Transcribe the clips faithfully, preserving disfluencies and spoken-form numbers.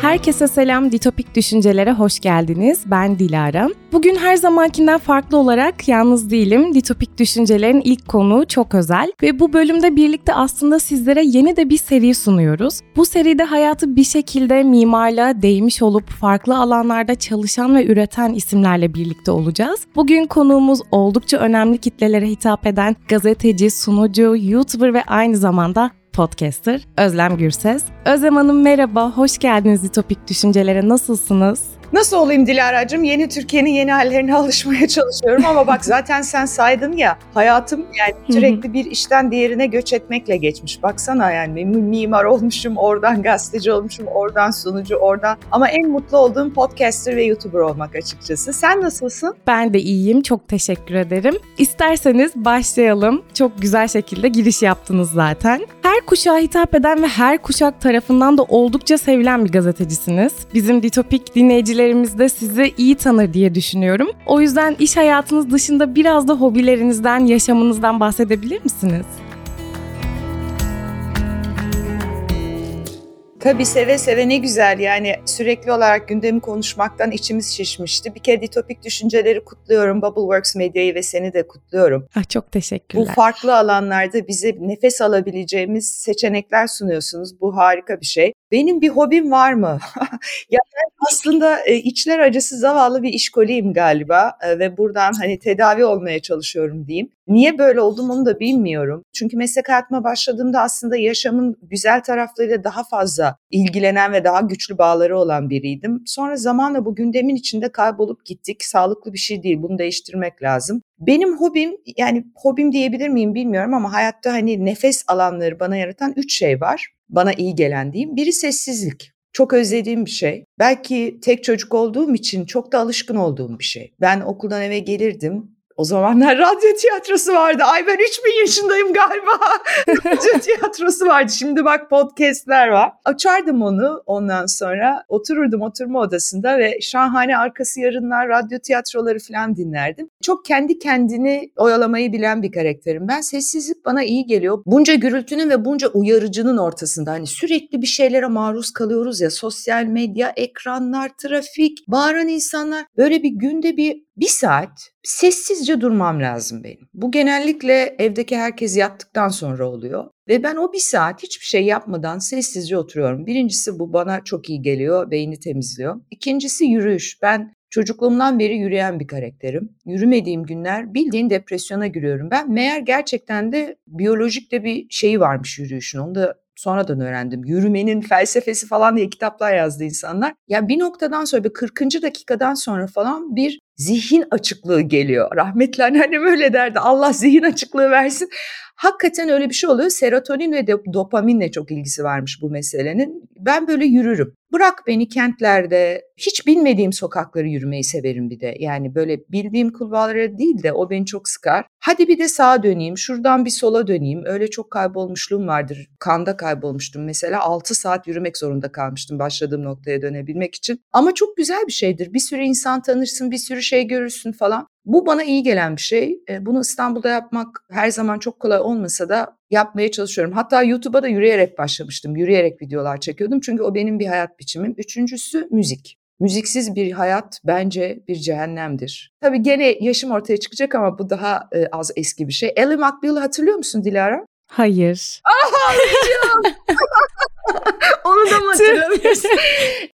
Herkese selam, Ditopik Düşüncelere hoş geldiniz. Ben Dilara. Bugün her zamankinden farklı olarak yalnız değilim. Ditopik Düşüncelerin ilk konuğu çok özel ve bu bölümde birlikte aslında sizlere yeni de bir seri sunuyoruz. Bu seride hayatı bir şekilde mimarlığa değmiş olup farklı alanlarda çalışan ve üreten isimlerle birlikte olacağız. Bugün konuğumuz oldukça önemli kitlelere hitap eden gazeteci, sunucu, YouTuber ve aynı zamanda podcaster Özlem Gürses. Özlem Hanım merhaba, hoş geldiniz Ditopik Düşüncelere, nasılsınız? Nasıl olayım Dilara'cığım? Yeni Türkiye'nin yeni hallerine alışmaya çalışıyorum ama bak zaten sen saydın ya, hayatım yani sürekli bir işten diğerine göç etmekle geçmiş. Baksana yani mimar olmuşum, oradan gazeteci olmuşum, oradan sunucu, oradan. Ama en mutlu olduğum podcaster ve YouTuber olmak açıkçası. Sen nasılsın? Ben de iyiyim, çok teşekkür ederim. İsterseniz başlayalım. Çok güzel şekilde giriş yaptınız zaten. Her kuşağa hitap eden ve her kuşak tarafından da oldukça sevilen bir gazetecisiniz. Bizim Ditopik dinleyiciler de sizi iyi tanır diye düşünüyorum. O yüzden iş hayatınız dışında biraz da hobilerinizden, yaşamınızdan bahsedebilir misiniz? Tabii seve seve, ne güzel yani sürekli olarak gündemi konuşmaktan içimiz şişmişti. Bir kere Ditopik Düşünceleri kutluyorum, Bubble Works Medya'yı ve seni de kutluyorum. Ah, çok teşekkürler. Bu farklı alanlarda bize nefes alabileceğimiz seçenekler sunuyorsunuz. Bu harika bir şey. Benim bir hobim var mı? Ya ben aslında içler acısı zavallı bir işkoliyim galiba ve buradan hani tedavi olmaya çalışıyorum diyeyim. Niye böyle oldum onu da bilmiyorum. Çünkü meslek hayatıma başladığımda aslında yaşamın güzel taraflarıyla daha fazla ilgilenen ve daha güçlü bağları olan biriydim. Sonra zamanla bu gündemin içinde kaybolup gittik. Sağlıklı bir şey değil, bunu değiştirmek lazım. Benim hobim, yani hobim diyebilir miyim bilmiyorum ama hayatta hani nefes alanları bana yaratan üç şey var. Bana iyi gelen diyeyim. Biri sessizlik. Çok özlediğim bir şey. Belki tek çocuk olduğum için çok da alışkın olduğum bir şey. Ben okuldan eve gelirdim. O zamanlar radyo tiyatrosu vardı. Ay ben üç bin yaşındayım galiba. Radyo tiyatrosu vardı. Şimdi bak podcastler var. Açardım onu, ondan sonra otururdum oturma odasında ve şahane arkası yarınlar, radyo tiyatroları falan dinlerdim. Çok kendi kendini oyalamayı bilen bir karakterim. Ben sessizlik bana iyi geliyor. Bunca gürültünün ve bunca uyarıcının ortasında hani sürekli bir şeylere maruz kalıyoruz ya. Sosyal medya, ekranlar, trafik, bağıran insanlar. Böyle bir günde bir Bir saat sessizce durmam lazım benim. Bu genellikle evdeki herkes yattıktan sonra oluyor. Ve ben o bir saat hiçbir şey yapmadan sessizce oturuyorum. Birincisi bu bana çok iyi geliyor, beyni temizliyor. İkincisi yürüyüş. Ben çocukluğumdan beri yürüyen bir karakterim. Yürümediğim günler bildiğin depresyona giriyorum. Ben meğer gerçekten de biyolojik de bir şeyi varmış yürüyüşün, onu da sonradan öğrendim. Yürümenin felsefesi falan diye kitaplar yazdı insanlar. Ya bir noktadan sonra, bir kırkıncı dakikadan sonra falan bir zihin açıklığı geliyor. Rahmetli anneannem öyle derdi. Allah zihin açıklığı versin. Hakikaten öyle bir şey oluyor. Serotonin ve dopaminle çok ilgisi varmış bu meselenin. Ben böyle yürürüm. Bırak beni kentlerde, hiç bilmediğim sokakları yürümeyi severim bir de. Yani böyle bildiğim kulvarlara değil de, o beni çok sıkar. Hadi bir de sağa döneyim, şuradan bir sola döneyim. Öyle çok kaybolmuşluğum vardır. Kanda kaybolmuştum mesela. altı saat yürümek zorunda kalmıştım başladığım noktaya dönebilmek için. Ama çok güzel bir şeydir. Bir sürü insan tanırsın, bir sürü şey görürsün falan. Bu bana iyi gelen bir şey. Bunu İstanbul'da yapmak her zaman çok kolay olmasa da yapmaya çalışıyorum. Hatta YouTube'a da yürüyerek başlamıştım. Yürüyerek videolar çekiyordum. Çünkü o benim bir hayat biçimim. Üçüncüsü müzik. Müziksiz bir hayat bence bir cehennemdir. Tabii gene yaşım ortaya çıkacak ama bu daha az eski bir şey. Ally McBeal'ı hatırlıyor musun Dilara? Hayır. Aha, biliyorum. Onu da mı hatırlamıyorsun?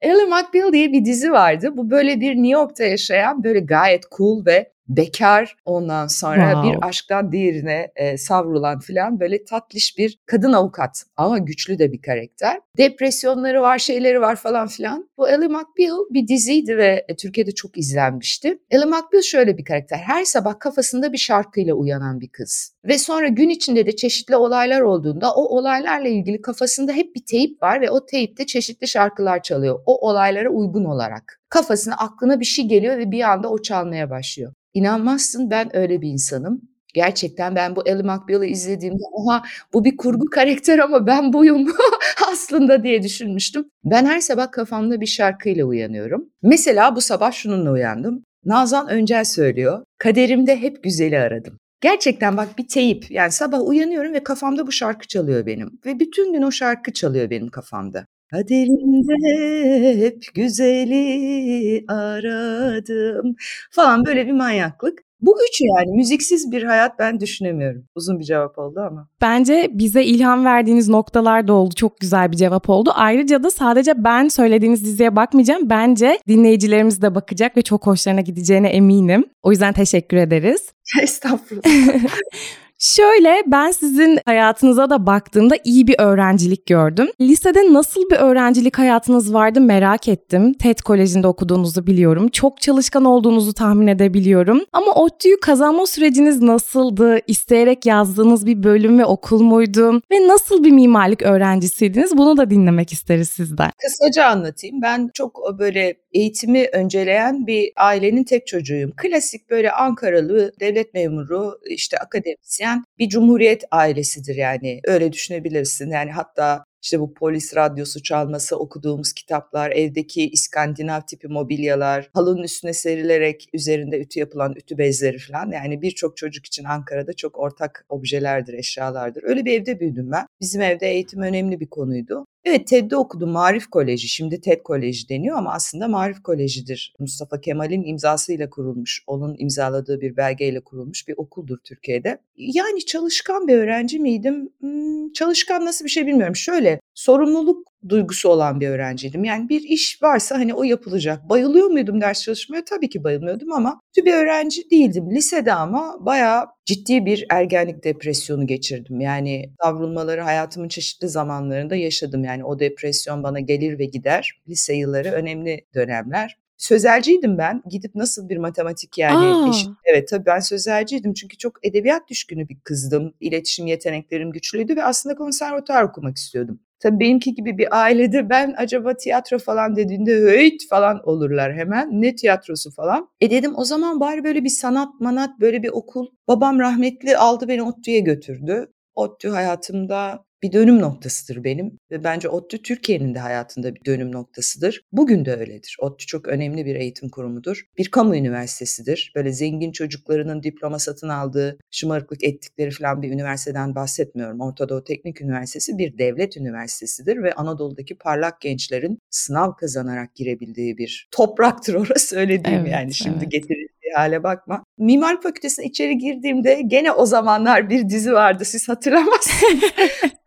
Ally McBeal diye bir dizi vardı. Bu böyle bir New York'ta yaşayan, böyle gayet cool ve bekar, ondan sonra wow, bir aşktan diğerine e, savrulan filan böyle tatlış bir kadın avukat ama güçlü de bir karakter. Depresyonları var, şeyleri var falan filan. Bu Ally McBeal bir diziydi ve e, Türkiye'de çok izlenmişti. Ally McBeal şöyle bir karakter. Her sabah kafasında bir şarkıyla uyanan bir kız. Ve sonra gün içinde de çeşitli olaylar olduğunda o olaylarla ilgili kafasında hep bir teyip var ve o teyipte çeşitli şarkılar çalıyor. O olaylara uygun olarak. Kafasına, aklına bir şey geliyor ve bir anda o çalmaya başlıyor. İnanmazsın, ben öyle bir insanım. Gerçekten ben bu Ally McBeal'ı izlediğimde oha bu bir kurgu karakter ama ben buyum aslında diye düşünmüştüm. Ben her sabah kafamda bir şarkıyla uyanıyorum. Mesela bu sabah şununla uyandım. Nazan Öncel söylüyor, kaderimde hep güzeli aradım. Gerçekten bak bir teyip, yani sabah uyanıyorum ve kafamda bu şarkı çalıyor benim. Ve bütün gün o şarkı çalıyor benim kafamda. Kaderimde hep güzeli aradım falan, böyle bir manyaklık. Bu üçü, yani müziksiz bir hayat ben düşünemiyorum. Uzun bir cevap oldu ama. Bence bize ilham verdiğiniz noktalar da oldu. Çok güzel bir cevap oldu. Ayrıca da sadece ben söylediğiniz diziye bakmayacağım. Bence dinleyicilerimiz de bakacak ve çok hoşlarına gideceğine eminim. O yüzden teşekkür ederiz. Estağfurullah. Şöyle, ben sizin hayatınıza da baktığımda iyi bir öğrencilik gördüm. Lisede nasıl bir öğrencilik hayatınız vardı merak ettim. TED Koleji'nde okuduğunuzu biliyorum. Çok çalışkan olduğunuzu tahmin edebiliyorum. Ama ODTÜ'yü kazanma süreciniz nasıldı? İsteyerek yazdığınız bir bölüm ve okul muydu? Ve nasıl bir mimarlık öğrencisiydiniz? Bunu da dinlemek isteriz sizden. Kısaca anlatayım. Ben çok böyle eğitimi önceleyen bir ailenin tek çocuğuyum. Klasik böyle Ankaralı devlet memuru, işte akademisyen bir cumhuriyet ailesidir yani, öyle düşünebilirsin. Yani hatta işte bu polis radyosu çalması, okuduğumuz kitaplar, evdeki İskandinav tipi mobilyalar, halının üstüne serilerek üzerinde ütü yapılan ütü bezleri falan, yani birçok çocuk için Ankara'da çok ortak objelerdir, eşyalardır. Öyle bir evde büyüdüm ben. Bizim evde eğitim önemli bir konuydu. Evet, TED'de okudum, Maarif Koleji, şimdi TED Koleji deniyor ama aslında Maarif Koleji'dir. Mustafa Kemal'in imzasıyla kurulmuş, onun imzaladığı bir belgeyle kurulmuş bir okuldur Türkiye'de. Yani çalışkan bir öğrenci miydim? Hmm, çalışkan nasıl bir şey bilmiyorum. Şöyle, sorumluluk duygusu olan bir öğrenciydim. Yani bir iş varsa hani o yapılacak. Bayılıyor muydum ders çalışmaya? Tabii ki bayılmıyordum ama bir öğrenci değildim. Lisede ama bayağı ciddi bir ergenlik depresyonu geçirdim. Yani savrulmaları hayatımın çeşitli zamanlarında yaşadım. Yani o depresyon bana gelir ve gider. Lise yılları önemli dönemler. Sözelciydim ben. Gidip nasıl bir matematik yani. Eşit. Evet tabii ben sözelciydim çünkü çok edebiyat düşkünü bir kızdım. İletişim yeteneklerim güçlüydü ve aslında konservatuar okumak istiyordum. Tabii benimki gibi bir ailede ben acaba tiyatro falan dediğinde höyt falan olurlar hemen. Ne tiyatrosu falan. E dedim o zaman bari böyle bir sanat manat, böyle bir okul. Babam rahmetli aldı beni ODTÜ'ye götürdü. ODTÜ hayatımda bir dönüm noktasıdır benim ve bence ODTÜ Türkiye'nin de hayatında bir dönüm noktasıdır. Bugün de öyledir. ODTÜ çok önemli bir eğitim kurumudur. Bir kamu üniversitesidir. Böyle zengin çocuklarının diploma satın aldığı, şımarıklık ettikleri falan bir üniversiteden bahsetmiyorum. Ortadoğu Teknik Üniversitesi bir devlet üniversitesidir ve Anadolu'daki parlak gençlerin sınav kazanarak girebildiği bir topraktır orası, öyle diyeyim evet, yani şimdi evet. Getirir. Hale bakma. Mimarlık Fakültesi'ne içeri girdiğimde gene o zamanlar bir dizi vardı, siz hatırlamazsınız.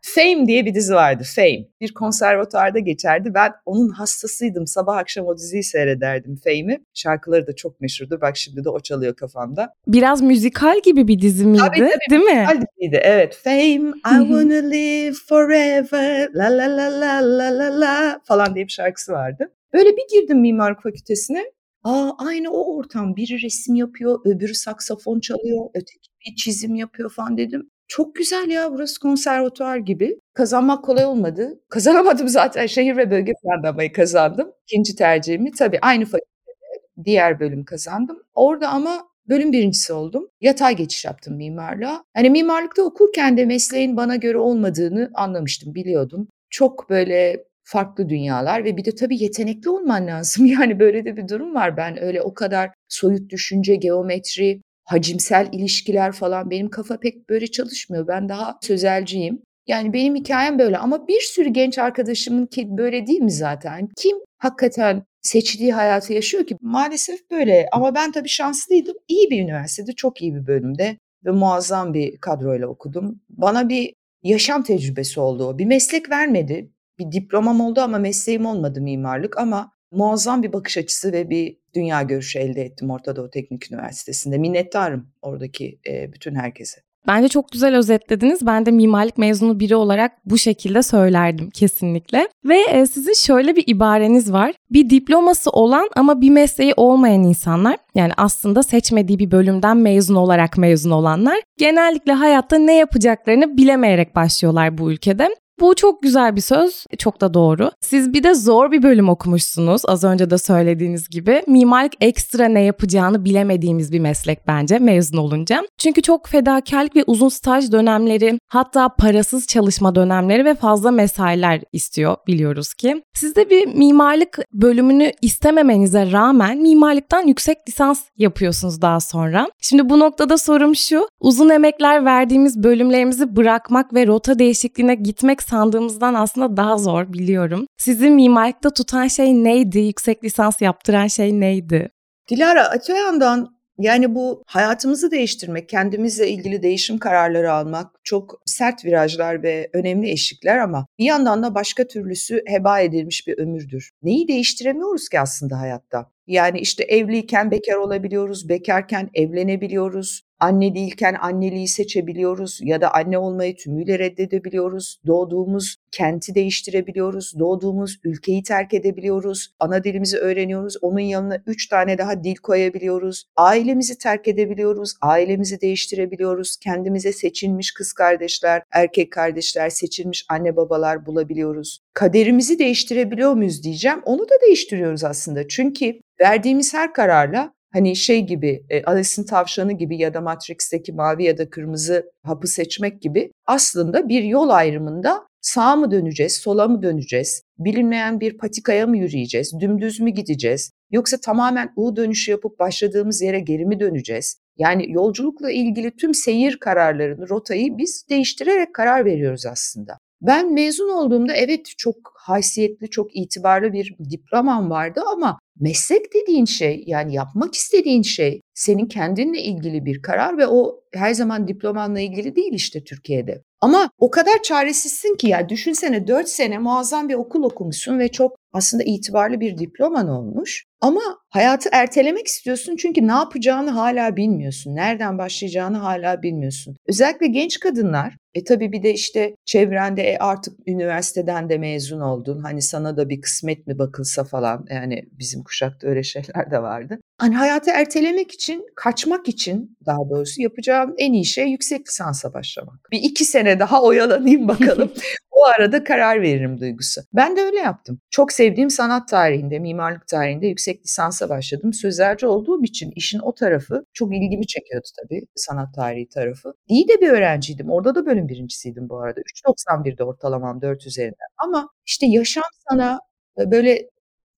Fame diye bir dizi vardı, Fame. Bir konservatuarda geçerdi. Ben onun hastasıydım. Sabah akşam o diziyi seyrederdim, Fame'i. Şarkıları da çok meşhurdur. Bak şimdi de o çalıyor kafamda. Biraz müzikal gibi bir dizi miydi? Tabii, tabii, değil mi? Müzikal diziydi, evet. Fame, I wanna live forever, la la la la la la la falan diye bir şarkısı vardı. Böyle bir girdim Mimarlık Fakültesi'ne. Aa, aynı o ortam, biri resim yapıyor, öbürü saksafon çalıyor, öteki bir çizim yapıyor falan dedim. Çok güzel ya, burası konservatuvar gibi. Kazanmak kolay olmadı. Kazanamadım zaten, şehir ve bölge planlamayı kazandım. İkinci tercihimi tabii aynı fakültede diğer bölüm kazandım. Orada ama bölüm birincisi oldum. Yatay geçiş yaptım mimarlığa. Hani mimarlıkta okurken de mesleğin bana göre olmadığını anlamıştım, biliyordum. Çok böyle... Farklı dünyalar ve bir de tabii yetenekli olman lazım. Yani böyle de bir durum var. Ben öyle o kadar soyut düşünce, geometri, hacimsel ilişkiler falan, benim kafa pek böyle çalışmıyor. Ben daha sözelciyim. Yani benim hikayem böyle ama bir sürü genç arkadaşımın ki böyle değil mi zaten? Kim hakikaten seçtiği hayatı yaşıyor ki? Maalesef böyle ama ben tabii şanslıydım. İyi bir üniversitede, çok iyi bir bölümde ve muazzam bir kadroyla okudum. Bana bir yaşam tecrübesi oldu o. Bir meslek vermedi. Bir diplomam oldu ama mesleğim olmadı mimarlık, ama muazzam bir bakış açısı ve bir dünya görüşü elde ettim Ortadoğu Teknik Üniversitesi'nde. Minnettarım oradaki bütün herkese. Bence çok güzel özetlediniz. Ben de mimarlık mezunu biri olarak bu şekilde söylerdim kesinlikle. Ve sizin şöyle bir ibareniz var. Bir diploması olan ama bir mesleği olmayan insanlar, yani aslında seçmediği bir bölümden mezun olarak mezun olanlar, genellikle hayatta ne yapacaklarını bilemeyerek başlıyorlar bu ülkede. Bu çok güzel bir söz, çok da doğru. Siz bir de zor bir bölüm okumuşsunuz. Az önce de söylediğiniz gibi mimarlık ekstra ne yapacağını bilemediğimiz bir meslek bence mezun olunca. Çünkü çok fedakarlık ve uzun staj dönemleri, hatta parasız çalışma dönemleri ve fazla mesailer istiyor biliyoruz ki. Siz de bir mimarlık bölümünü istememenize rağmen mimarlıktan yüksek lisans yapıyorsunuz daha sonra. Şimdi bu noktada sorum şu, uzun emekler verdiğimiz bölümlerimizi bırakmak ve rota değişikliğine gitmek sandığımızdan aslında daha zor biliyorum. Sizi mimarlıkta tutan şey neydi? Yüksek lisans yaptıran şey neydi? Dilara, öte yandan yani bu hayatımızı değiştirmek, kendimizle ilgili değişim kararları almak çok sert virajlar ve önemli eşikler ama bir yandan da başka türlüsü heba edilmiş bir ömürdür. Neyi değiştiremiyoruz ki aslında hayatta? Yani işte evliyken bekar olabiliyoruz, bekarken evlenebiliyoruz, anne değilken anneliği seçebiliyoruz ya da anne olmayı tümüyle reddedebiliyoruz, doğduğumuz kenti değiştirebiliyoruz, doğduğumuz ülkeyi terk edebiliyoruz, ana dilimizi öğreniyoruz, onun yanına üç tane daha dil koyabiliyoruz, ailemizi terk edebiliyoruz, ailemizi değiştirebiliyoruz, kendimize seçilmiş kız kardeşler, erkek kardeşler, seçilmiş anne babalar bulabiliyoruz. Kaderimizi değiştirebiliyor muyuz diyeceğim, onu da değiştiriyoruz aslında çünkü verdiğimiz her kararla hani şey gibi, Alice'in tavşanı gibi ya da Matrix'teki mavi ya da kırmızı hapı seçmek gibi aslında bir yol ayrımında sağa mı döneceğiz, sola mı döneceğiz, bilinmeyen bir patikaya mı yürüyeceğiz, dümdüz mü gideceğiz, yoksa tamamen U dönüşü yapıp başladığımız yere geri mi döneceğiz? Yani yolculukla ilgili tüm seyir kararlarını, rotayı biz değiştirerek karar veriyoruz aslında. Ben mezun olduğumda evet çok haysiyetli, çok itibarlı bir diplomam vardı ama meslek dediğin şey, yani yapmak istediğin şey senin kendinle ilgili bir karar ve o her zaman diplomanla ilgili değil işte Türkiye'de. Ama o kadar çaresizsin ki ya düşünsene dört sene muazzam bir okul okumuşsun ve çok aslında itibarlı bir diploman olmuş. Ama hayatı ertelemek istiyorsun çünkü ne yapacağını hala bilmiyorsun. Nereden başlayacağını hala bilmiyorsun. Özellikle genç kadınlar, e tabii bir de işte çevrende e artık üniversiteden de mezun oldun. Hani sana da bir kısmet mi bakılsa falan, yani bizim kuşakta öyle şeyler de vardı. Hani hayatı ertelemek için, kaçmak için daha doğrusu yapacağım en iyi şey yüksek lisansa başlamak. Bir iki sene daha oyalanayım bakalım. O arada karar veririm duygusu. Ben de öyle yaptım. Çok sevdiğim sanat tarihinde, mimarlık tarihinde yüksek lisansa başladım. Sözelci olduğum için işin o tarafı çok ilgimi çekiyordu tabii, sanat tarihi tarafı. İyi de bir öğrenciydim. Orada da bölüm birincisiydim bu arada. üç virgül doksan bir'de ortalamam dört üzerinden. Ama işte yaşam sana böyle...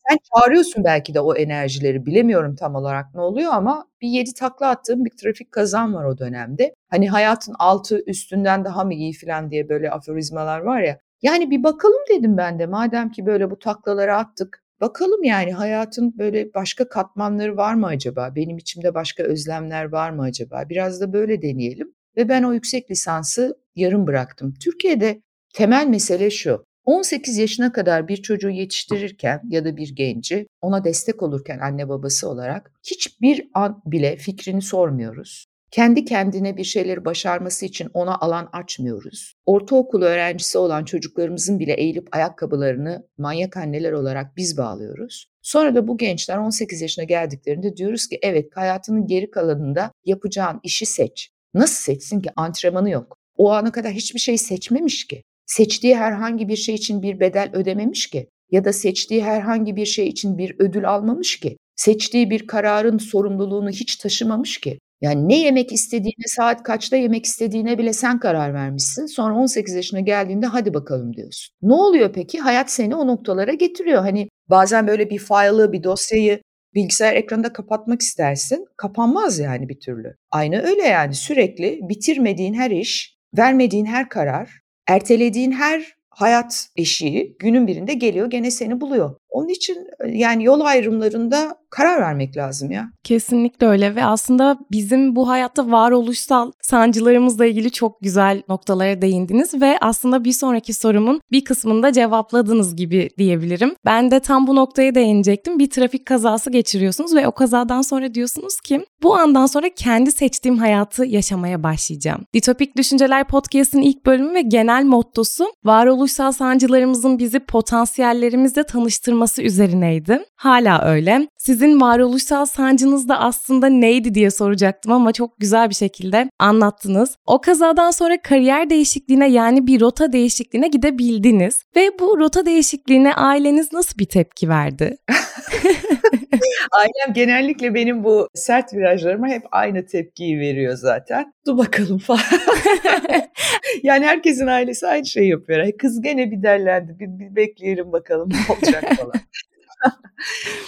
Sen çağırıyorsun belki de o enerjileri, bilemiyorum tam olarak ne oluyor ama bir yedi takla attığım bir trafik kazam var o dönemde. Hani hayatın altı üstünden daha mı iyi falan diye böyle aforizmalar var ya. Yani bir bakalım dedim ben de, madem ki böyle bu taklaları attık. Bakalım yani hayatın böyle başka katmanları var mı acaba? Benim içimde başka özlemler var mı acaba? Biraz da böyle deneyelim. Ve ben o yüksek lisansı yarım bıraktım. Türkiye'de temel mesele şu. on sekiz yaşına kadar bir çocuğu yetiştirirken ya da bir genci ona destek olurken anne babası olarak hiçbir an bile fikrini sormuyoruz. Kendi kendine bir şeyleri başarması için ona alan açmıyoruz. Ortaokul öğrencisi olan çocuklarımızın bile eğilip ayakkabılarını manyak anneler olarak biz bağlıyoruz. Sonra da bu gençler on sekiz yaşına geldiklerinde diyoruz ki evet, hayatının geri kalanında yapacağın işi seç. Nasıl seçsin ki? Antrenmanı yok. O ana kadar hiçbir şey seçmemiş ki. Seçtiği herhangi bir şey için bir bedel ödememiş ki ya da seçtiği herhangi bir şey için bir ödül almamış ki, seçtiği bir kararın sorumluluğunu hiç taşımamış ki. Yani ne yemek istediğine, saat kaçta yemek istediğine bile sen karar vermişsin. Sonra on sekiz yaşına geldiğinde hadi bakalım diyorsun. Ne oluyor peki? Hayat seni o noktalara getiriyor. Hani bazen böyle bir file'ı, bir dosyayı bilgisayar ekranında kapatmak istersin. Kapanmaz yani bir türlü. Aynı öyle yani, sürekli bitirmediğin her iş, vermediğin her karar, ertelediğin her hayat eşiği günün birinde geliyor, gene seni buluyor. Onun için yani yol ayrımlarında karar vermek lazım ya. Kesinlikle öyle ve aslında bizim bu hayatta varoluşsal sancılarımızla ilgili çok güzel noktalara değindiniz ve aslında bir sonraki sorumun bir kısmını da cevapladınız gibi diyebilirim. Ben de tam bu noktaya değinecektim. Bir trafik kazası geçiriyorsunuz ve o kazadan sonra diyorsunuz ki bu andan sonra kendi seçtiğim hayatı yaşamaya başlayacağım. Ditopik Düşünceler Podcast'ın ilk bölümü ve genel mottosu varoluşsal sancılarımızın bizi potansiyellerimizle tanıştırması üzerineydi. Hala öyle. sizin varoluşsal sancınız da aslında neydi diye soracaktım ama çok güzel bir şekilde anlattınız. O kazadan sonra kariyer değişikliğine, yani bir rota değişikliğine gidebildiniz ve bu rota değişikliğine aileniz nasıl bir tepki verdi? Ailem genellikle benim bu sert virajlarıma hep aynı tepkiyi veriyor zaten. Dur bakalım falan. Yani herkesin ailesi aynı şeyi yapıyor. Kız gene bir derlendi, bir, bir bekleyelim bakalım ne olacak falan.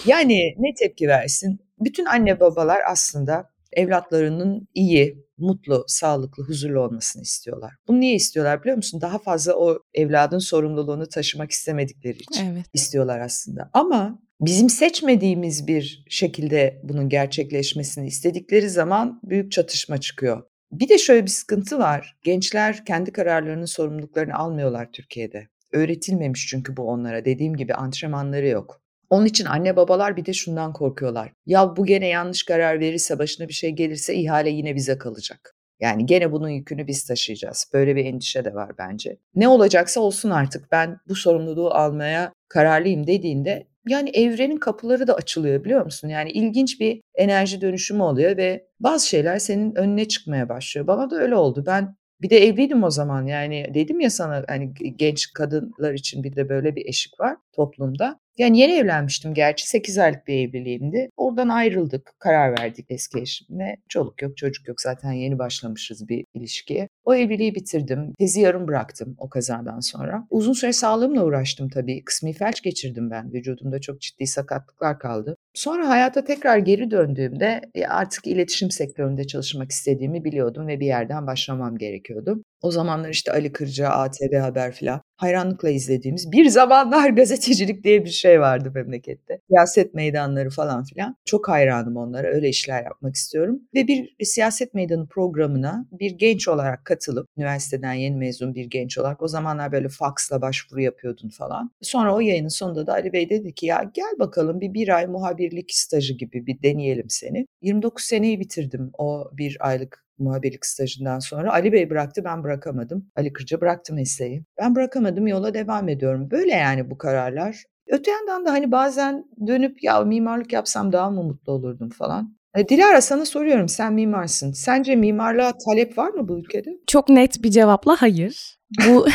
Yani ne tepki versin? Bütün anne babalar aslında evlatlarının iyi, mutlu, sağlıklı, huzurlu olmasını istiyorlar. Bunu niye istiyorlar biliyor musun? Daha fazla o evladın sorumluluğunu taşımak istemedikleri için evet. istiyorlar aslında. Ama bizim seçmediğimiz bir şekilde bunun gerçekleşmesini istedikleri zaman büyük çatışma çıkıyor. Bir de şöyle bir sıkıntı var. Gençler kendi kararlarının sorumluluklarını almıyorlar Türkiye'de. Öğretilmemiş çünkü bu onlara. Dediğim gibi antrenmanları yok. Onun için anne babalar bir de şundan korkuyorlar. Ya bu gene yanlış karar verirse, başına bir şey gelirse ihale yine bize kalacak. Yani gene bunun yükünü biz taşıyacağız. Böyle bir endişe de var bence. Ne olacaksa olsun artık ben bu sorumluluğu almaya kararlıyım dediğinde yani evrenin kapıları da açılıyor biliyor musun? Yani ilginç bir enerji dönüşümü oluyor ve bazı şeyler senin önüne çıkmaya başlıyor. Bana da öyle oldu. Ben bir de evliydim o zaman, yani dedim ya sana hani genç kadınlar için bir de böyle bir eşik var toplumda. Yani yeni evlenmiştim gerçi, sekiz aylık bir evliliğimdi. Oradan ayrıldık, karar verdik eski eşimle. Çoluk yok, çocuk yok, zaten yeni başlamışız bir ilişkiye. O evliliği bitirdim, tezi yarım bıraktım o kazadan sonra. Uzun süre sağlığımla uğraştım tabii, kısmi felç geçirdim ben. Vücudumda çok ciddi sakatlıklar kaldı. Sonra hayata tekrar geri döndüğümde artık iletişim sektöründe çalışmak istediğimi biliyordum ve bir yerden başlamam gerekiyordu. O zamanlar işte Ali Kırca, A T V Haber filan hayranlıkla izlediğimiz, bir zamanlar gazetecilik diye bir şey vardı memlekette. Siyaset meydanları falan filan. Çok hayranım onlara, öyle işler yapmak istiyorum. Ve bir siyaset meydanı programına bir genç olarak katılıp, üniversiteden yeni mezun bir genç olarak, o zamanlar böyle faksla başvuru yapıyordun falan. Sonra o yayının sonunda da Ali Bey dedi ki ya gel bakalım bir bir ay muhabirlik stajı gibi bir deneyelim seni. yirmi dokuz seneyi bitirdim o bir aylık muhabirlik stajından sonra. Ali Bey bıraktı, ben bırakamadım. Ali Kırca bıraktı mesleği. Ben bırakamadım, yola devam ediyorum. Böyle yani bu kararlar. Öte yandan da hani bazen dönüp ya mimarlık yapsam daha mı mutlu olurdum falan. Dilara, sana soruyorum, sen mimarsın. Sence mimarlığa talep var mı bu ülkede? Çok net bir cevapla hayır. Bu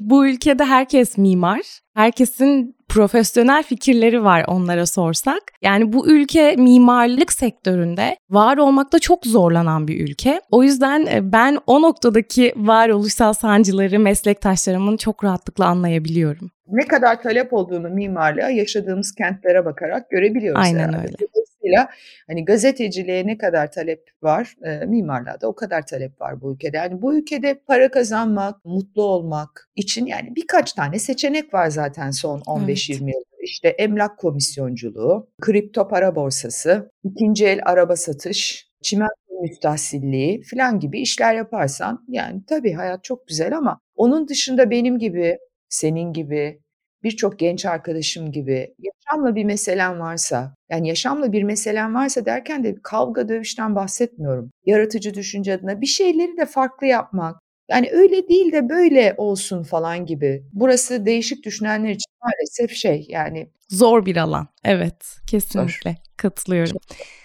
bu ülkede herkes mimar. Herkesin profesyonel fikirleri var onlara sorsak. Yani bu ülke mimarlık sektöründe var olmakta çok zorlanan bir ülke. O yüzden ben o noktadaki varoluşsal sancıları meslektaşlarımın çok rahatlıkla anlayabiliyorum. Ne kadar talep olduğunu mimarlığa yaşadığımız kentlere bakarak görebiliyoruz. Aynen yani. Öyle. Dolayısıyla hani gazeteciliğe ne kadar talep var, e, mimarlığa da o kadar talep var bu ülkede. Yani bu ülkede para kazanmak, mutlu olmak için yani birkaç tane seçenek var zaten son on beş yirmi evet. yıldır. İşte emlak komisyonculuğu, kripto para borsası, ikinci el araba satış, çimento müstahsilliği falan gibi işler yaparsan yani tabii hayat çok güzel, ama onun dışında benim gibi, senin gibi, birçok genç arkadaşım gibi yaşamla bir meselen varsa, yani yaşamla bir meselen varsa derken de kavga dövüşten bahsetmiyorum. Yaratıcı düşünce adına bir şeyleri de farklı yapmak, yani öyle değil de böyle olsun falan gibi. Burası değişik düşünenler için maalesef şey yani. Zor bir alan. Evet, kesinlikle zor. Katılıyorum.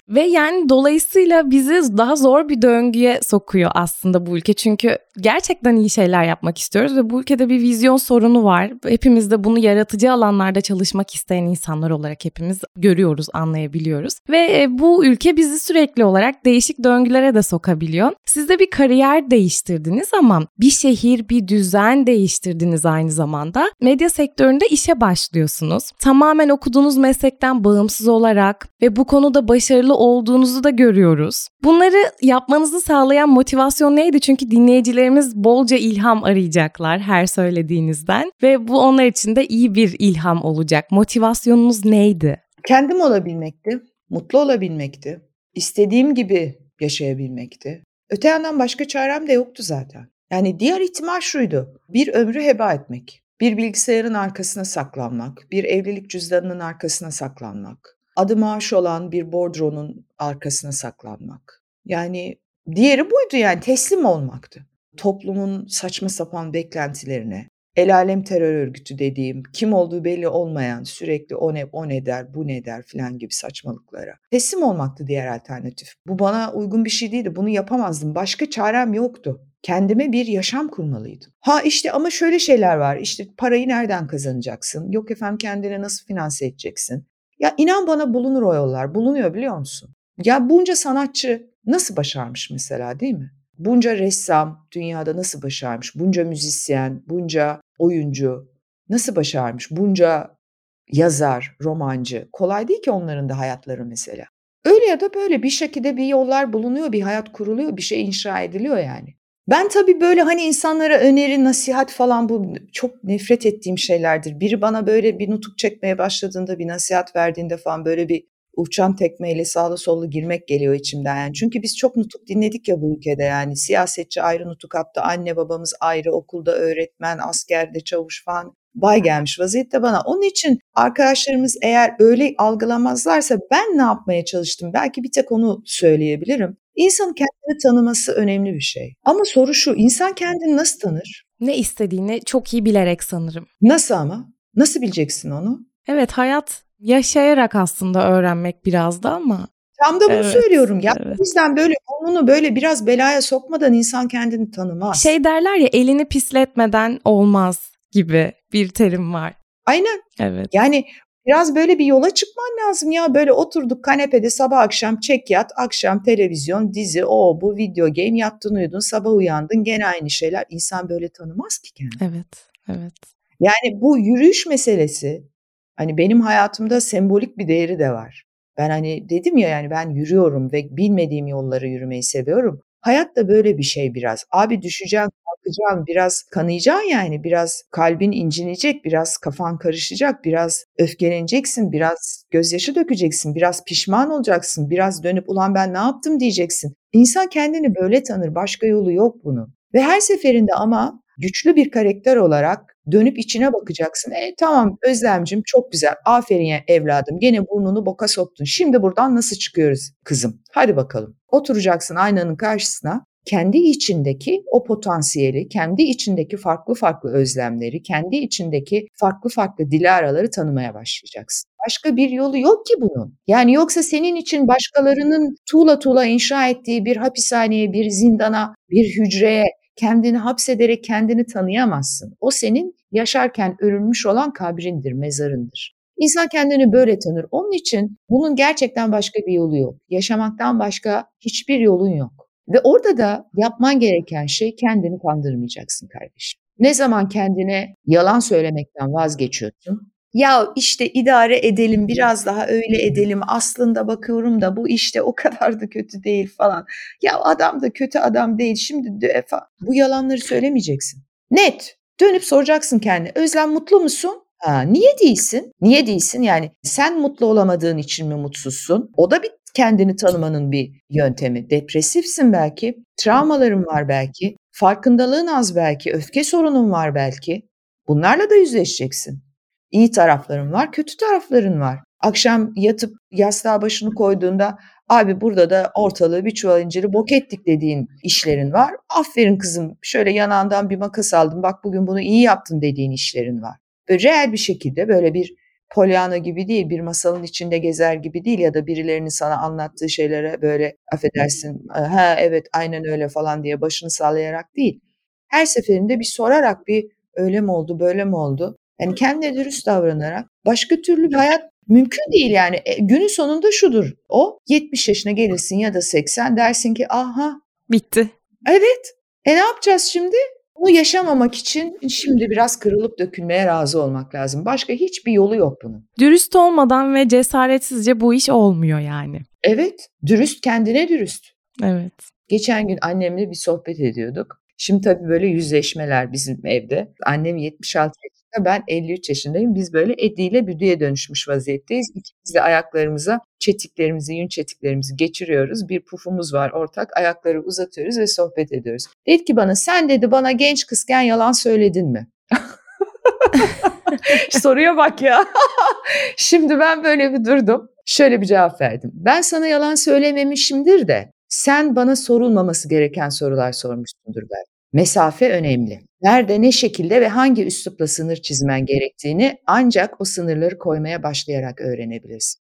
Ve yani dolayısıyla bizi daha zor bir döngüye sokuyor aslında bu ülke. Çünkü gerçekten iyi şeyler yapmak istiyoruz ve bu ülkede bir vizyon sorunu var. Hepimiz de bunu yaratıcı alanlarda çalışmak isteyen insanlar olarak hepimiz görüyoruz, anlayabiliyoruz. Ve bu ülke bizi sürekli olarak değişik döngülere de sokabiliyor. Siz de bir kariyer değiştirdiniz ama bir şehir, bir düzen değiştirdiniz aynı zamanda. Medya sektöründe işe başlıyorsunuz. Tamamen okuduğunuz meslekten bağımsız olarak ve bu konuda başarılı olduğunuzu da görüyoruz. Bunları yapmanızı sağlayan motivasyon neydi? Çünkü dinleyicilerimiz bolca ilham arayacaklar her söylediğinizden ve bu onlar için de iyi bir ilham olacak. Motivasyonunuz neydi? Kendim olabilmekti, mutlu olabilmekti, istediğim gibi yaşayabilmekti. Öte yandan başka çarem de yoktu zaten. Yani diğer ihtimal şuydu, bir ömrü heba etmek, bir bilgisayarın arkasına saklanmak, bir evlilik cüzdanının arkasına saklanmak, adı maaş olan bir bordronun arkasına saklanmak. Yani diğeri buydu, yani teslim olmaktı. Toplumun saçma sapan beklentilerine, El Alem terör örgütü dediğim, kim olduğu belli olmayan, sürekli o ne, o ne der, bu ne der filan gibi saçmalıklara. Teslim olmaktı diğer alternatif. Bu bana uygun bir şey değildi. Bunu yapamazdım. Başka çarem yoktu. Kendime bir yaşam kurmalıydım. Ha işte ama şöyle şeyler var. İşte parayı nereden kazanacaksın? Yok efendim kendine nasıl finanse edeceksin? Ya inan bana bulunur o yollar. Bulunuyor biliyor musun? Ya bunca sanatçı nasıl başarmış mesela, değil mi? Bunca ressam dünyada nasıl başarmış? Bunca müzisyen, bunca oyuncu nasıl başarmış? Bunca yazar, romancı. Kolay değil ki onların da hayatları mesela. Öyle ya da böyle bir şekilde bir yollar bulunuyor, bir hayat kuruluyor, bir şey inşa ediliyor yani. Ben tabii böyle hani insanlara öneri, nasihat falan bu çok nefret ettiğim şeylerdir. Biri bana böyle bir nutuk çekmeye başladığında, bir nasihat verdiğinde falan böyle bir uçan tekmeyle sağlı sollu girmek geliyor içimden yani. Çünkü biz çok nutuk dinledik ya bu ülkede yani. Siyasetçi ayrı nutuk attı, anne babamız ayrı, okulda öğretmen, askerde çavuş falan bay gelmiş vaziyette bana. Onun için arkadaşlarımız eğer öyle algılamazlarsa ben ne yapmaya çalıştım? Belki bir tek onu söyleyebilirim. İnsanın kendini tanıması önemli bir şey. Ama soru şu, insan kendini nasıl tanır? Ne istediğini çok iyi bilerek sanırım. Nasıl ama? Nasıl bileceksin onu? Evet, hayat yaşayarak aslında öğrenmek biraz da ama. Tam da bunu evet, söylüyorum ya. Evet. O yüzden böyle onunu böyle biraz belaya sokmadan insan kendini tanımaz. Şey derler ya, elini pisletmeden olmaz gibi bir terim var. Aynen. Evet. Yani biraz böyle bir yola çıkman lazım ya. Böyle oturduk kanepede sabah akşam çek yat, akşam televizyon, dizi, o bu video game, yattın uyudun, sabah uyandın gene aynı şeyler. İnsan böyle tanımaz ki kendini. Evet, evet. Yani bu yürüyüş meselesi hani benim hayatımda sembolik bir değeri de var. Ben hani dedim ya yani ben yürüyorum ve bilmediğim yolları yürümeyi seviyorum. Hayat da böyle bir şey biraz. Abi düşeceksin, kalkacaksın, biraz kanayacaksın yani. Biraz kalbin incinecek, biraz kafan karışacak, biraz öfkeleneceksin, biraz gözyaşı dökeceksin, biraz pişman olacaksın, biraz dönüp ulan ben ne yaptım diyeceksin. İnsan kendini böyle tanır, başka yolu yok bunun. Ve her seferinde ama güçlü bir karakter olarak dönüp içine bakacaksın. E tamam Özlemciğim çok güzel. Aferin ya evladım. Gene burnunu boka soktun. Şimdi buradan nasıl çıkıyoruz kızım? Hadi bakalım. Oturacaksın aynanın karşısına. Kendi içindeki o potansiyeli, kendi içindeki farklı farklı özlemleri, kendi içindeki farklı farklı Dilaraları tanımaya başlayacaksın. Başka bir yolu yok ki bunun. Yani yoksa senin için başkalarının tuğla tuğla inşa ettiği bir hapishaneye, bir zindana, bir hücreye kendini hapsederek kendini tanıyamazsın. O senin yaşarken örülmüş olan kabrindir, mezarındır. İnsan kendini böyle tanır. Onun için bunun gerçekten başka bir yolu yok. Yaşamaktan başka hiçbir yolun yok. Ve orada da yapman gereken şey kendini kandırmayacaksın kardeşim. Ne zaman kendine yalan söylemekten vazgeçiyorsun? Ya işte idare edelim, biraz daha öyle edelim, aslında bakıyorum da bu işte o kadar da kötü değil falan. Ya adam da kötü adam değil şimdi de falan. Bu yalanları söylemeyeceksin. Net dönüp soracaksın kendine. Özlem mutlu musun? Ha, niye değilsin? Niye değilsin yani sen mutlu olamadığın için mi mutsuzsun? O da bir kendini tanımanın bir yöntemi. Depresifsin belki, travmaların var belki, farkındalığın az belki, öfke sorunun var belki. Bunlarla da yüzleşeceksin. İyi tarafların var, kötü tarafların var. Akşam yatıp yastığa başını koyduğunda abi burada da ortalığı bir çuval inciri bok ettik dediğin işlerin var. Aferin kızım şöyle yanağından bir makas aldım bak bugün bunu iyi yaptın dediğin işlerin var. Böyle reel bir şekilde böyle bir Pollyanna gibi değil, bir masalın içinde gezer gibi değil ya da birilerinin sana anlattığı şeylere böyle affedersin ha evet aynen öyle falan diye başını sallayarak değil. Her seferinde bir sorarak bir öyle mi oldu böyle mi oldu? Yani kendine dürüst davranarak başka türlü bir hayat mümkün değil yani. E, günün sonunda şudur o yetmiş yaşına gelirsin ya da seksen dersin ki aha bitti. Evet e ne yapacağız şimdi? Bunu yaşamamak için şimdi biraz kırılıp dökülmeye razı olmak lazım. Başka hiçbir yolu yok bunun. Dürüst olmadan ve cesaretsizce bu iş olmuyor yani. Evet dürüst kendine dürüst. Evet. Geçen gün annemle bir sohbet ediyorduk. Şimdi tabii böyle yüzleşmeler bizim evde. Annem yetmiş altı yaşında, ben elli üç yaşındayım. Biz böyle ediyle büdüye dönüşmüş vaziyetteyiz. İkimiz de ayaklarımıza çetiklerimizi, yün çetiklerimizi geçiriyoruz. Bir pufumuz var ortak. Ayakları uzatıyoruz ve sohbet ediyoruz. Dedi ki bana, sen dedi bana genç kızken yalan söyledin mi? Soruya bak ya. Şimdi ben böyle bir durdum. Şöyle bir cevap verdim. Ben sana yalan söylememişimdir de. Sen bana sorulmaması gereken sorular sormuşsundur belki. Mesafe önemli. Nerede, ne şekilde ve hangi üslupla sınır çizmen gerektiğini ancak o sınırları koymaya başlayarak öğrenebilirsin.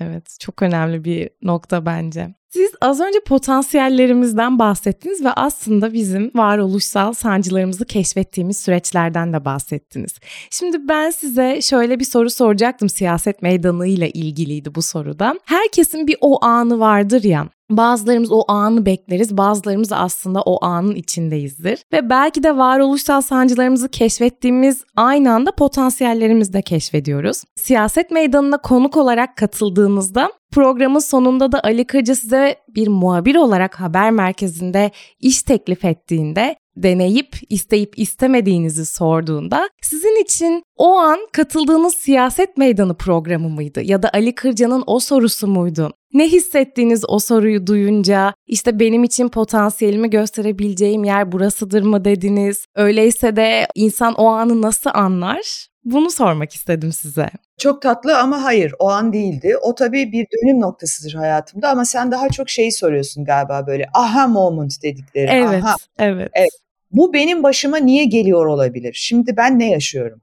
Evet, çok önemli bir nokta bence. Siz az önce potansiyellerimizden bahsettiniz ve aslında bizim varoluşsal sancılarımızı keşfettiğimiz süreçlerden de bahsettiniz. Şimdi ben size şöyle bir soru soracaktım, siyaset meydanıyla ilgiliydi bu soruda. Herkesin bir o anı vardır ya. Bazılarımız o anı bekleriz, bazılarımız aslında o anın içindeyizdir. Ve belki de varoluşsal sancılarımızı keşfettiğimiz aynı anda potansiyellerimizi de keşfediyoruz. Siyaset meydanına konuk olarak katıldığınızda programın sonunda da Ali Kırca size bir muhabir olarak haber merkezinde iş teklif ettiğinde, deneyip isteyip istemediğinizi sorduğunda sizin için o an katıldığınız siyaset meydanı programı mıydı ya da Ali Kırca'nın o sorusu muydu? Ne hissettiğiniz o soruyu duyunca, işte benim için potansiyelimi gösterebileceğim yer burasıdır mı dediniz? Öyleyse de insan o anı nasıl anlar? Bunu sormak istedim size. Çok tatlı ama hayır, o an değildi. O tabii bir dönüm noktasıdır hayatımda ama sen daha çok şeyi soruyorsun galiba, böyle aha moment dedikleri. Evet, aha. Evet. Evet. Bu benim başıma niye geliyor olabilir? Şimdi ben ne yaşıyorum?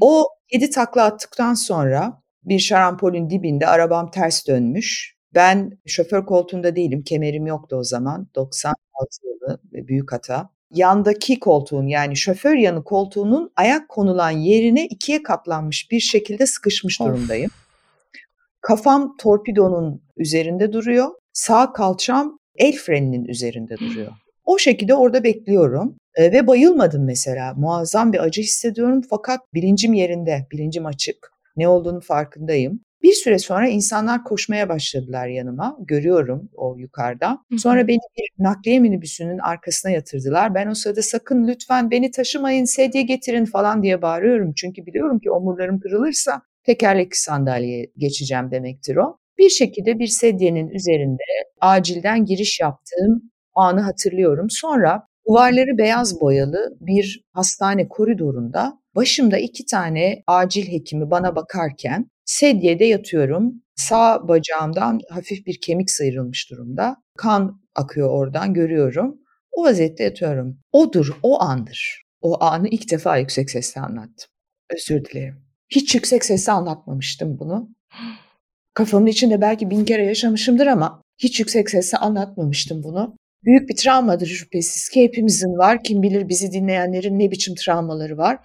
O yedi takla attıktan sonra bir şarampolin dibinde arabam ters dönmüş. Ben şoför koltuğunda değilim, kemerim yoktu o zaman. doksan altı yılı, büyük hata. Yandaki koltuğun, yani şoför yanı koltuğunun ayak konulan yerine ikiye katlanmış bir şekilde sıkışmış durumdayım. Of. Kafam torpidonun üzerinde duruyor. Sağ kalçam el freninin üzerinde duruyor. O şekilde orada bekliyorum e, ve bayılmadım mesela. Muazzam bir acı hissediyorum fakat bilincim yerinde, bilincim açık. Ne olduğunu farkındayım. Bir süre sonra insanlar koşmaya başladılar yanıma. Görüyorum o yukarıda. Sonra beni bir nakliye minibüsünün arkasına yatırdılar. Ben o sırada sakın lütfen beni taşımayın, sedye getirin falan diye bağırıyorum. Çünkü biliyorum ki omurlarım kırılırsa tekerlekli sandalyeye geçeceğim demektir o. Bir şekilde bir sedyenin üzerinde acilden giriş yaptığım anı hatırlıyorum. Sonra duvarları beyaz boyalı bir hastane koridorunda başımda iki tane acil hekimi bana bakarken sedyede yatıyorum. Sağ bacağımdan hafif bir kemik sıyrılmış durumda. Kan akıyor oradan, görüyorum. O vaziyette yatıyorum. Odur, o andır. O anı ilk defa yüksek sesle anlattım. Özür dilerim. Hiç yüksek sesle anlatmamıştım bunu. Kafamın içinde belki bin kere yaşamışımdır ama hiç yüksek sesle anlatmamıştım bunu. Büyük bir travmadır şüphesiz ki hepimizin var. Kim bilir bizi dinleyenlerin ne biçim travmaları var.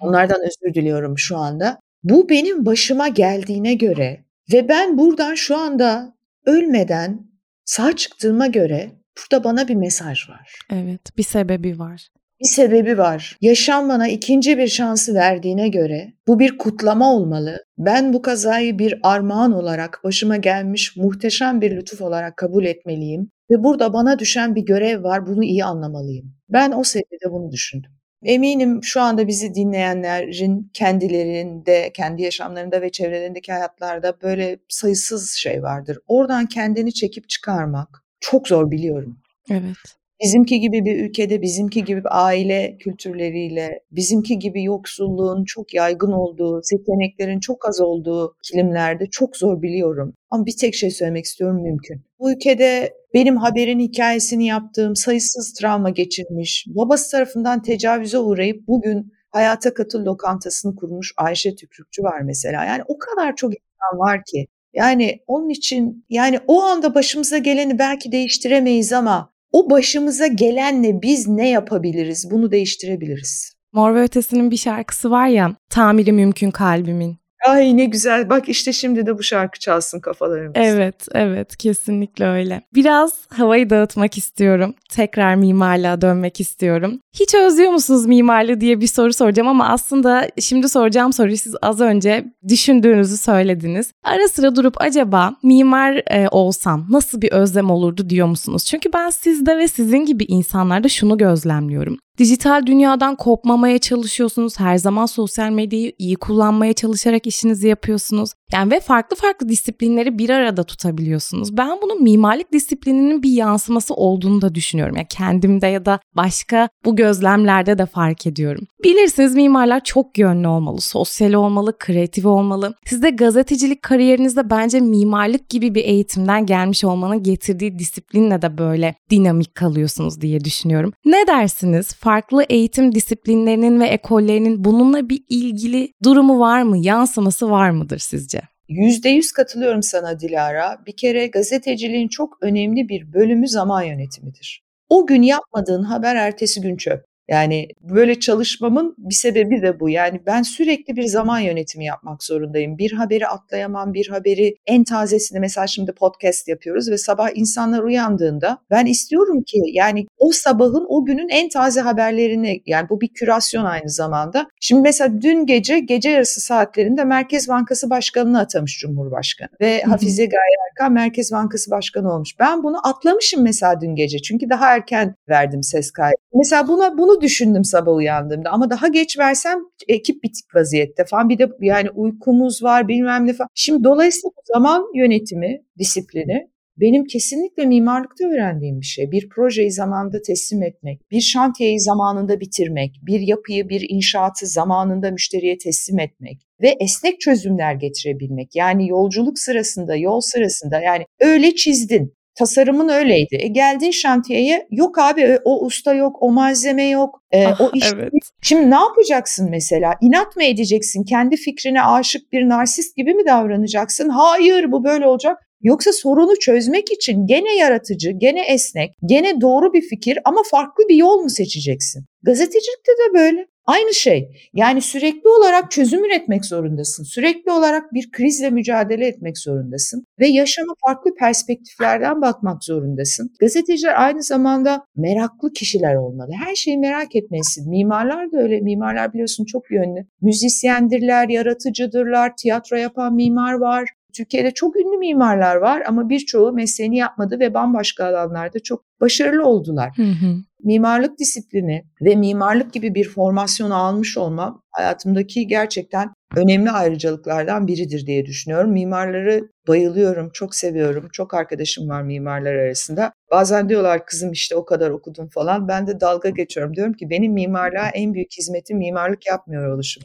Onlardan özür diliyorum şu anda. Bu benim başıma geldiğine göre ve ben buradan şu anda ölmeden sağ çıktığıma göre burada bana bir mesaj var. Evet, bir sebebi var. Bir sebebi var. Yaşam bana ikinci bir şansı verdiğine göre bu bir kutlama olmalı. Ben bu kazayı bir armağan olarak, başıma gelmiş muhteşem bir lütuf olarak kabul etmeliyim. Ve burada bana düşen bir görev var, bunu iyi anlamalıyım. Ben o seviyede bunu düşündüm. Eminim şu anda bizi dinleyenlerin kendilerinde, kendi yaşamlarında ve çevrelerindeki hayatlarda böyle sayısız şey vardır. Oradan kendini çekip çıkarmak çok zor, biliyorum. Evet. Bizimki gibi bir ülkede, bizimki gibi aile kültürleriyle, bizimki gibi yoksulluğun çok yaygın olduğu, seçeneklerin çok az olduğu iklimlerde çok zor, biliyorum. Ama bir tek şey söylemek istiyorum, mümkün. Bu ülkede benim haberin hikayesini yaptığım, sayısız travma geçirmiş, babası tarafından tecavüze uğrayıp bugün Hayata Katıl lokantasını kurmuş Ayşe Tükürkçü var mesela. Yani o kadar çok insan var ki. Yani onun için, yani o anda başımıza geleni belki değiştiremeyiz ama o başımıza gelenle biz ne yapabiliriz? Bunu değiştirebiliriz. Mor ve Ötesi'nin bir şarkısı var ya, tamiri mümkün kalbimin. Ay ne güzel, bak işte şimdi de bu şarkı çalsın kafalarımız. Evet, evet, kesinlikle öyle. Biraz havayı dağıtmak istiyorum. Tekrar mimarlığa dönmek istiyorum. Hiç özlüyor musunuz mimarlığı diye bir soru soracağım ama aslında şimdi soracağım soruyu siz az önce düşündüğünüzü söylediniz. Ara sıra durup acaba mimar olsam nasıl bir özlem olurdu diyor musunuz? Çünkü ben sizde ve sizin gibi insanlarda şunu gözlemliyorum. Dijital dünyadan kopmamaya çalışıyorsunuz. Her zaman sosyal medyayı iyi kullanmaya çalışarak işinizi yapıyorsunuz. Yani ve farklı farklı disiplinleri bir arada tutabiliyorsunuz. Ben bunun mimarlık disiplininin bir yansıması olduğunu da düşünüyorum. Yani kendimde ya da başka bu gözlemlerde de fark ediyorum. Bilirsiniz mimarlar çok yönlü olmalı, sosyal olmalı, kreatif olmalı. Siz de gazetecilik kariyerinizde bence mimarlık gibi bir eğitimden gelmiş olmanın getirdiği disiplinle de böyle dinamik kalıyorsunuz diye düşünüyorum. Ne dersiniz? Farklı eğitim disiplinlerinin ve ekollerinin bununla bir ilgili durumu var mı, yansıması var mıdır sizce? yüzde yüz katılıyorum sana Dilara. Bir kere gazeteciliğin çok önemli bir bölümü zaman yönetimidir. O gün yapmadığın haber ertesi gün çöp. Yani böyle çalışmamın bir sebebi de bu. Yani ben sürekli bir zaman yönetimi yapmak zorundayım. Bir haberi atlayamam, bir haberi en tazesini mesela şimdi podcast yapıyoruz ve sabah insanlar uyandığında ben istiyorum ki yani o sabahın o günün en taze haberlerini, yani bu bir kürasyon aynı zamanda. Şimdi mesela dün gece gece yarısı saatlerinde Merkez Bankası Başkanı'nı atamış Cumhurbaşkanı ve Hafize Gaye Erkan Merkez Bankası Başkanı olmuş. Ben bunu atlamışım mesela dün gece çünkü daha erken verdim ses kaydı. Mesela buna bunu düşündüm sabah uyandığımda ama daha geç versem ekip bitik vaziyette falan, bir de yani uykumuz var bilmem ne falan. Şimdi dolayısıyla zaman yönetimi, disiplini benim kesinlikle mimarlıkta öğrendiğim bir şey. Bir projeyi zamanında teslim etmek, bir şantiyeyi zamanında bitirmek, bir yapıyı, bir inşaatı zamanında müşteriye teslim etmek ve esnek çözümler getirebilmek. Yani yolculuk sırasında, yol sırasında yani öyle çizdin. Tasarımın öyleydi. E geldin şantiyeye, yok abi o usta yok, o malzeme yok, e, ah, o iş. Evet. Şimdi ne yapacaksın mesela? İnat mı edeceksin? Kendi fikrine aşık bir narsist gibi mi davranacaksın? Hayır, bu böyle olacak. Yoksa sorunu çözmek için gene yaratıcı, gene esnek, gene doğru bir fikir ama farklı bir yol mu seçeceksin? Gazetecilikte de böyle. Aynı şey. Yani sürekli olarak çözüm üretmek zorundasın. Sürekli olarak bir krizle mücadele etmek zorundasın. Ve yaşama farklı perspektiflerden bakmak zorundasın. Gazeteciler aynı zamanda meraklı kişiler olmalı. Her şeyi merak etmelisin. Mimarlar da öyle. Mimarlar biliyorsun çok yönlü. Müzisyendirler, yaratıcıdırlar, tiyatro yapan mimar var. Türkiye'de çok ünlü mimarlar var ama birçoğu mesleğini yapmadı ve bambaşka alanlarda çok başarılı oldular. Hı hı. Mimarlık disiplini ve mimarlık gibi bir formasyonu almış olmam hayatımdaki gerçekten önemli ayrıcalıklardan biridir diye düşünüyorum. Mimarları bayılıyorum, çok seviyorum. Çok arkadaşım var mimarlar arasında. Bazen diyorlar kızım işte o kadar okudum falan. Ben de dalga geçiyorum. Diyorum ki benim mimarlığa en büyük hizmetim mimarlık yapmıyor oluşum.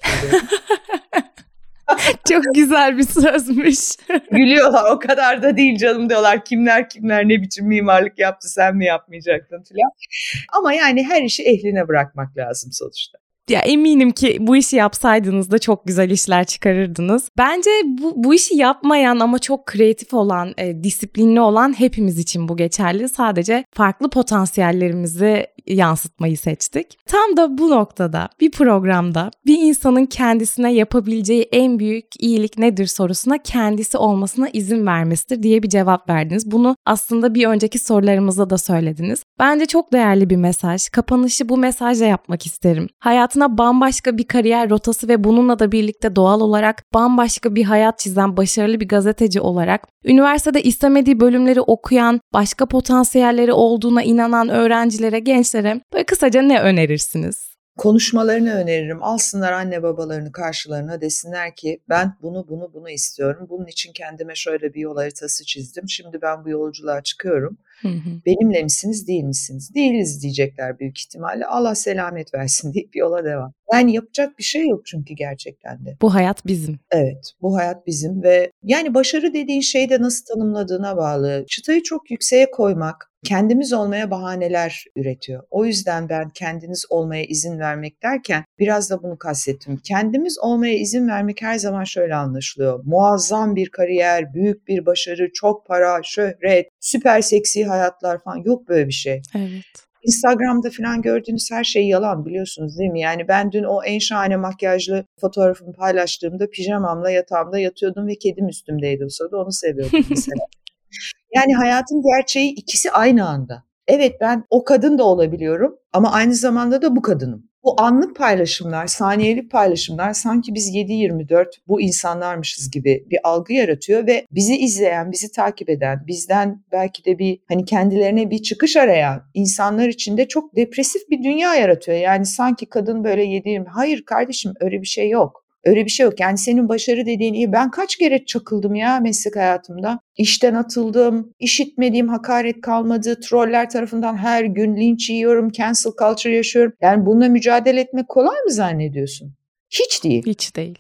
Çok güzel bir sözmüş. Gülüyorlar, o kadar da değil canım diyorlar. Kimler kimler ne biçim mimarlık yaptı, sen mi yapmayacaktın filan. Ama yani her işi ehline bırakmak lazım sonuçta. Ya eminim ki bu işi yapsaydınız da çok güzel işler çıkarırdınız. Bence bu, bu işi yapmayan ama çok kreatif olan, e, disiplinli olan hepimiz için bu geçerli. Sadece farklı potansiyellerimizi yansıtmayı seçtik. Tam da bu noktada bir programda bir insanın kendisine yapabileceği en büyük iyilik nedir sorusuna kendisi olmasına izin vermesidir diye bir cevap verdiniz. Bunu aslında bir önceki sorularımızda da söylediniz. Bence çok değerli bir mesaj. Kapanışı bu mesajla yapmak isterim. Hayatına bambaşka bir kariyer rotası ve bununla da birlikte doğal olarak bambaşka bir hayat çizen başarılı bir gazeteci olarak üniversitede istemediği bölümleri okuyan, başka potansiyelleri olduğuna inanan öğrencilere, gençlere böyle kısaca ne önerirsiniz? Konuşmalarını öneririm. Alsınlar anne babalarını karşılarına, desinler ki ben bunu bunu bunu istiyorum. Bunun için kendime şöyle bir yol haritası çizdim. Şimdi ben bu yolculuğa çıkıyorum. Hı hı. Benimle misiniz, değil misiniz? Değiliz diyecekler büyük ihtimalle. Allah selamet versin deyip yola devam. Yani yapacak bir şey yok çünkü gerçekten de. Bu hayat bizim. Evet, bu hayat bizim ve yani başarı dediğin şeyi de nasıl tanımladığına bağlı. Çıtayı çok yükseğe koymak kendimiz olmaya bahaneler üretiyor. O yüzden ben kendiniz olmaya izin vermek derken biraz da bunu kastettim. Kendimiz olmaya izin vermek her zaman şöyle anlaşılıyor. Muazzam bir kariyer, büyük bir başarı, çok para, şöhret, süper seksi hayatlar falan, yok böyle bir şey. Evet. Instagram'da falan gördüğünüz her şey yalan biliyorsunuz değil mi? Yani ben dün o en şahane makyajlı fotoğrafımı paylaştığımda pijamamla yatağımda yatıyordum ve kedim üstümdeydi. O sırada onu seviyordum mesela. Yani hayatın gerçeği ikisi aynı anda. Evet ben o kadın da olabiliyorum ama aynı zamanda da bu kadınım. Bu anlık paylaşımlar, saniyelik paylaşımlar sanki biz yedi yirmi dört bu insanlarmışız gibi bir algı yaratıyor ve bizi izleyen, bizi takip eden, bizden belki de bir hani kendilerine bir çıkış arayan insanlar için de çok depresif bir dünya yaratıyor. Yani sanki kadın böyle yedi yirmi, hayır kardeşim öyle bir şey yok. Öyle bir şey yok. Yani senin başarı dediğin iyi. Ben kaç kere çakıldım ya meslek hayatımda. İşten atıldım, işitmediğim hakaret kalmadı, troller tarafından her gün linç yiyorum, cancel culture yaşıyorum. Yani bununla mücadele etmek kolay mı zannediyorsun? Hiç değil. Hiç değil.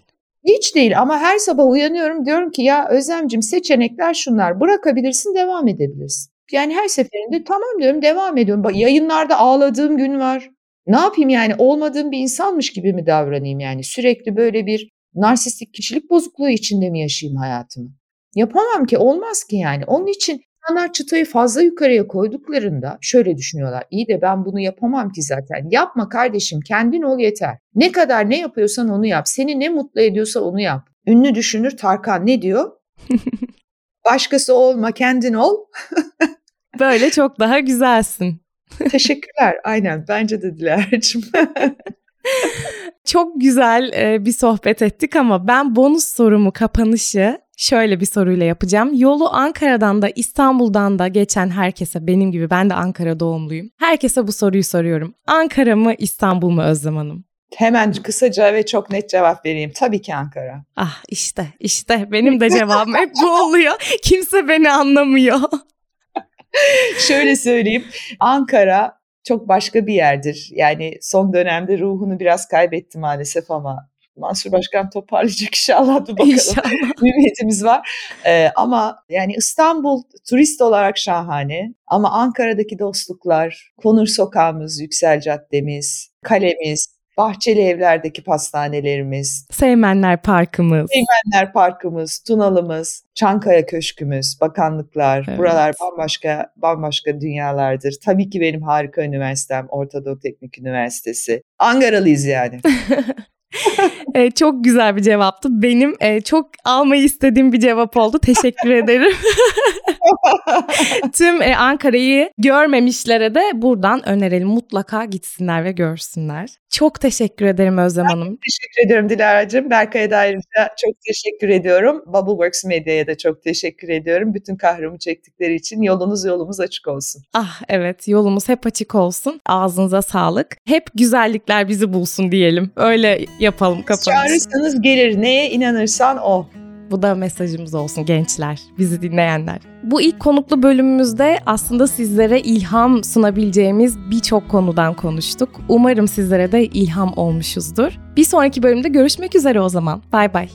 Hiç değil ama her sabah uyanıyorum diyorum ki ya Özlemciğim seçenekler şunlar. Bırakabilirsin, devam edebilirsin. Yani her seferinde tamam diyorum, devam ediyorum. Bak, yayınlarda ağladığım gün var. Ne yapayım yani, olmadığım bir insanmış gibi mi davranayım yani? Sürekli böyle bir narsistik kişilik bozukluğu içinde mi yaşayayım hayatımı? Yapamam ki, olmaz ki yani. Onun için insanlar çıtayı fazla yukarıya koyduklarında şöyle düşünüyorlar. İyi de ben bunu yapamam ki zaten. Yapma kardeşim, kendin ol yeter. Ne kadar ne yapıyorsan onu yap. Seni ne mutlu ediyorsa onu yap. Ünlü düşünür Tarkan ne diyor? Başkası olma, kendin ol. Böyle çok daha güzelsin. Teşekkürler. Aynen. Bence de Dilara'cığım. Çok güzel bir sohbet ettik ama ben bonus sorumu, kapanışı şöyle bir soruyla yapacağım. Yolu Ankara'dan da İstanbul'dan da geçen herkese, benim gibi ben de Ankara doğumluyum, herkese bu soruyu soruyorum. Ankara mı İstanbul mu Özlem Hanım? Hemen kısaca ve çok net cevap vereyim. Tabii ki Ankara. Ah işte işte benim de cevabım hep bu oluyor. Kimse beni anlamıyor. Şöyle söyleyeyim, Ankara çok başka bir yerdir. Yani son dönemde ruhunu biraz kaybetti maalesef ama Mansur Başkan toparlayacak inşallah, da bakalım. İnşallah. Ümitimiz var. Ee, ama yani İstanbul turist olarak şahane ama Ankara'daki dostluklar, Konur Sokağımız, Yüksel Caddemiz, kalemiz, bahçeli evlerdeki pastanelerimiz, Seymenler Parkımız, Seymenler Parkımız, Tunalımız, Çankaya Köşkümüz, Bakanlıklar, evet. Buralar bambaşka bambaşka dünyalardır. Tabii ki benim harika üniversitem Ortadoğu Teknik Üniversitesi. Ankaralıyız yani. e, çok güzel bir cevaptı. Benim e, çok almayı istediğim bir cevap oldu. Teşekkür ederim. Tüm e, Ankara'yı görmemişlere de buradan önerelim. Mutlaka gitsinler ve görsünler. Çok teşekkür ederim Özlem ben Hanım. Teşekkür ederim Dilara'cığım. Berkay'a da ayrıca çok teşekkür ediyorum. Bubble Works Media'ya da çok teşekkür ediyorum. Bütün kahrımı çektikleri için yolunuz yolumuz açık olsun. Ah evet, yolumuz hep açık olsun. Ağzınıza sağlık. Hep güzellikler bizi bulsun diyelim. Öyle yapalım kapanışı. Çağırırsanız gelir. Neye inanırsan o. Bu da mesajımız olsun gençler, bizi dinleyenler. Bu ilk konuklu bölümümüzde aslında sizlere ilham sunabileceğimiz birçok konudan konuştuk. Umarım sizlere de ilham olmuşuzdur. Bir sonraki bölümde görüşmek üzere o zaman. Bay bay.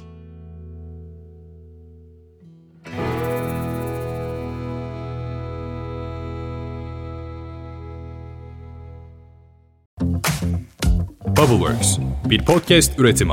Bubble Works, bir podcast üretimi.